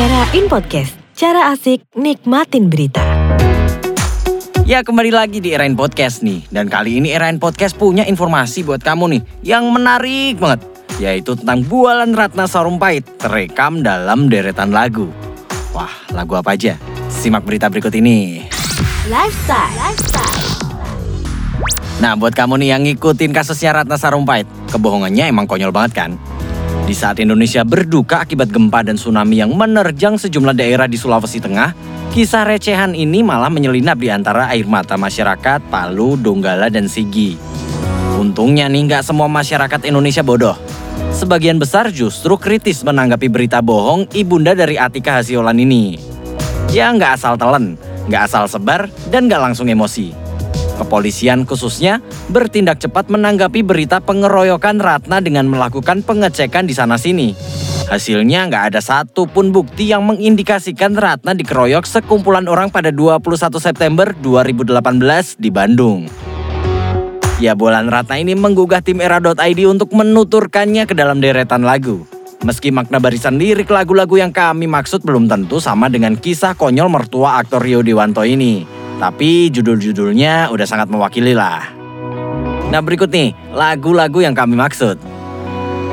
Era In Podcast, cara asik nikmatin berita. Ya, kembali lagi di Era In Podcast nih. Dan kali ini Era In Podcast punya informasi buat kamu nih yang menarik banget, yaitu tentang bualan Ratna Sarumpaet terekam dalam deretan lagu. Wah, lagu apa aja? Simak berita berikut ini. Lifestyle. Nah, buat kamu nih yang ngikutin kasusnya Ratna Sarumpaet, kebohongannya emang konyol banget kan? Di saat Indonesia berduka akibat gempa dan tsunami yang menerjang sejumlah daerah di Sulawesi Tengah, kisah recehan ini malah menyelinap di antara air mata masyarakat Palu, Donggala, dan Sigi. Untungnya nih nggak semua masyarakat Indonesia bodoh. Sebagian besar justru kritis menanggapi berita bohong ibunda dari Atika Hasjolan ini. Ya nggak asal telan, nggak asal sebar, dan nggak langsung emosi. Kepolisian khususnya bertindak cepat menanggapi berita pengeroyokan Ratna dengan melakukan pengecekan di sana-sini. Hasilnya nggak ada satupun bukti yang mengindikasikan Ratna dikeroyok sekumpulan orang pada 21 September 2018 di Bandung. Ya, bualan Ratna ini menggugah tim era.id untuk menuturkannya ke dalam deretan lagu. Meski makna barisan lirik lagu-lagu yang kami maksud belum tentu sama dengan kisah konyol mertua aktor Rio Dewanto ini. Tapi judul-judulnya udah sangat mewakili lah. Nah, berikut nih lagu-lagu yang kami maksud.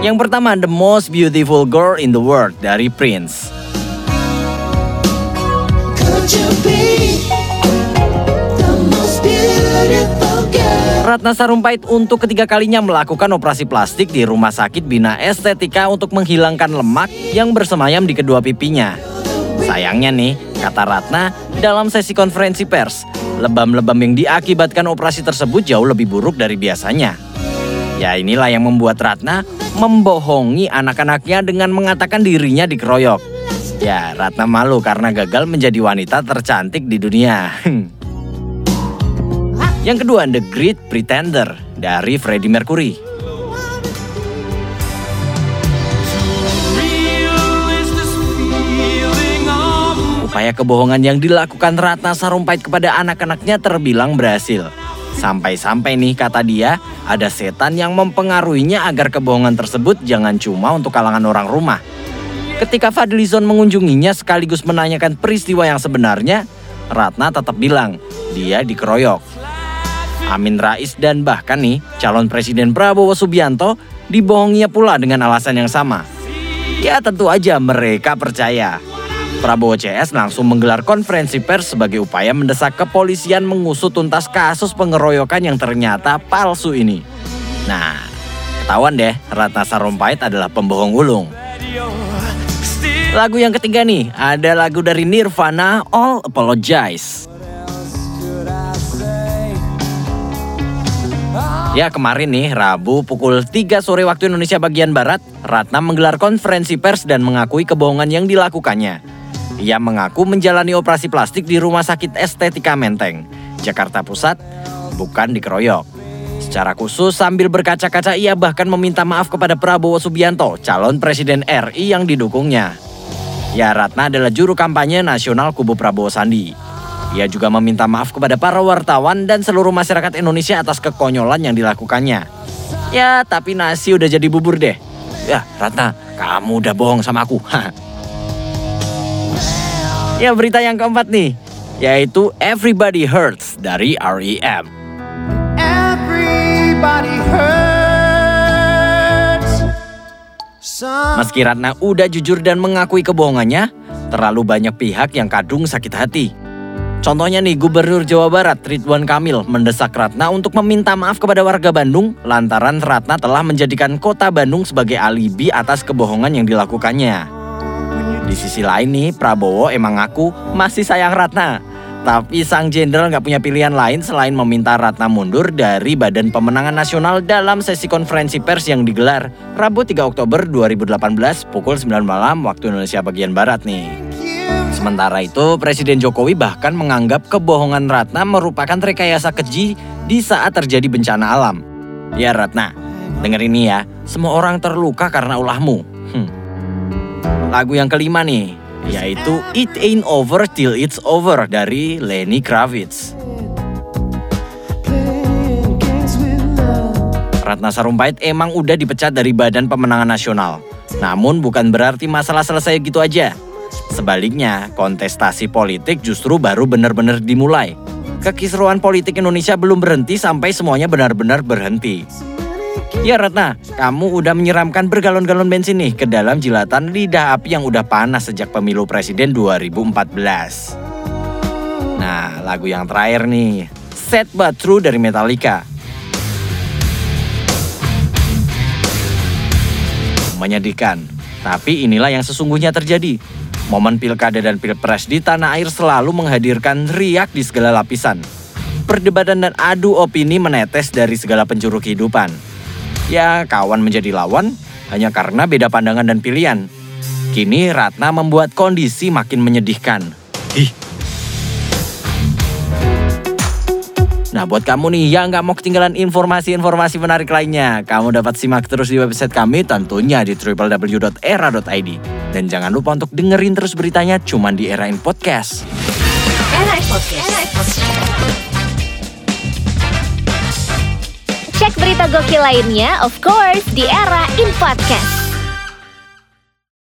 Yang pertama, The Most Beautiful Girl in the World dari Prince. Ratna Sarumpaet untuk ketiga kalinya melakukan operasi plastik di Rumah Sakit Bina Estetika untuk menghilangkan lemak yang bersemayam di kedua pipinya. Sayangnya nih, kata Ratna, dalam sesi konferensi pers, lebam-lebam yang diakibatkan operasi tersebut jauh lebih buruk dari biasanya. Ya, inilah yang membuat Ratna membohongi anak-anaknya dengan mengatakan dirinya dikeroyok. Ya, Ratna malu karena gagal menjadi wanita tercantik di dunia. Yang kedua, The Great Pretender dari Freddie Mercury. Upaya kebohongan yang dilakukan Ratna Sarumpaet kepada anak-anaknya terbilang berhasil. Sampai-sampai nih, kata dia, ada setan yang mempengaruhinya agar kebohongan tersebut jangan cuma untuk kalangan orang rumah. Ketika Fadli Zon mengunjunginya sekaligus menanyakan peristiwa yang sebenarnya, Ratna tetap bilang dia dikeroyok. Amin Rais dan bahkan nih calon presiden Prabowo Subianto dibohonginya pula dengan alasan yang sama. Ya, tentu aja mereka percaya. Prabowo CS langsung menggelar konferensi pers sebagai upaya mendesak kepolisian mengusut tuntas kasus pengeroyokan yang ternyata palsu ini. Nah, ketahuan deh Ratna Sarumpaet adalah pembohong ulung. Lagu yang ketiga nih, ada lagu dari Nirvana, All Apologize. Ya, kemarin nih, Rabu pukul 3 sore waktu Indonesia bagian Barat, Ratna menggelar konferensi pers dan mengakui kebohongan yang dilakukannya. Ia mengaku menjalani operasi plastik di Rumah Sakit Estetika Menteng, Jakarta Pusat, bukan dikeroyok. Secara khusus, sambil berkaca-kaca, ia bahkan meminta maaf kepada Prabowo Subianto, calon presiden RI yang didukungnya. Ya, Ratna adalah juru kampanye nasional kubu Prabowo Sandi. Ia juga meminta maaf kepada para wartawan dan seluruh masyarakat Indonesia atas kekonyolan yang dilakukannya. Ya, tapi nasi udah jadi bubur deh. Ya, Ratna, kamu udah bohong sama aku. Ya, berita yang keempat nih, yaitu Everybody Hurts dari R.E.M. Meski Ratna udah jujur dan mengakui kebohongannya, terlalu banyak pihak yang kadung sakit hati. Contohnya nih, Gubernur Jawa Barat Ridwan Kamil mendesak Ratna untuk meminta maaf kepada warga Bandung lantaran Ratna telah menjadikan kota Bandung sebagai alibi atas kebohongan yang dilakukannya. Di sisi lain nih, Prabowo emang ngaku masih sayang Ratna. Tapi sang jenderal nggak punya pilihan lain selain meminta Ratna mundur dari Badan Pemenangan Nasional dalam sesi konferensi pers yang digelar Rabu 3 Oktober 2018 pukul 9 malam waktu Indonesia bagian Barat nih. Sementara itu, Presiden Jokowi bahkan menganggap kebohongan Ratna merupakan rekayasa keji di saat terjadi bencana alam. Ya Ratna, denger ini ya, semua orang terluka karena ulahmu. Lagu yang kelima nih, yaitu It Ain't Over Till It's Over dari Lenny Kravitz. Ratna Sarumpaet emang udah dipecat dari Badan Pemenangan Nasional. Namun bukan berarti masalah selesai gitu aja. Sebaliknya, kontestasi politik justru baru benar-benar dimulai. Kekisruan politik Indonesia belum berhenti sampai semuanya benar-benar berhenti. Ya Ratna, kamu udah menyiramkan bergalon-galon bensin nih ke dalam jilatan lidah api yang udah panas sejak pemilu presiden 2014. Nah, lagu yang terakhir nih, Sad But True dari Metallica. Menyedihkan, tapi inilah yang sesungguhnya terjadi. Momen pilkada dan pilpres di tanah air selalu menghadirkan riak di segala lapisan. Perdebatan dan adu opini menetes dari segala penjuru kehidupan. Ya, kawan menjadi lawan hanya karena beda pandangan dan pilihan. Kini Ratna membuat kondisi makin menyedihkan. Nah, buat kamu nih yang nggak mau ketinggalan informasi-informasi menarik lainnya, kamu dapat simak terus di website kami tentunya di www.era.id. Dan jangan lupa untuk dengerin terus beritanya cuma di Era In Podcast. Era In Podcast. Cek berita gokil lainnya, of course, di Era In Podcast.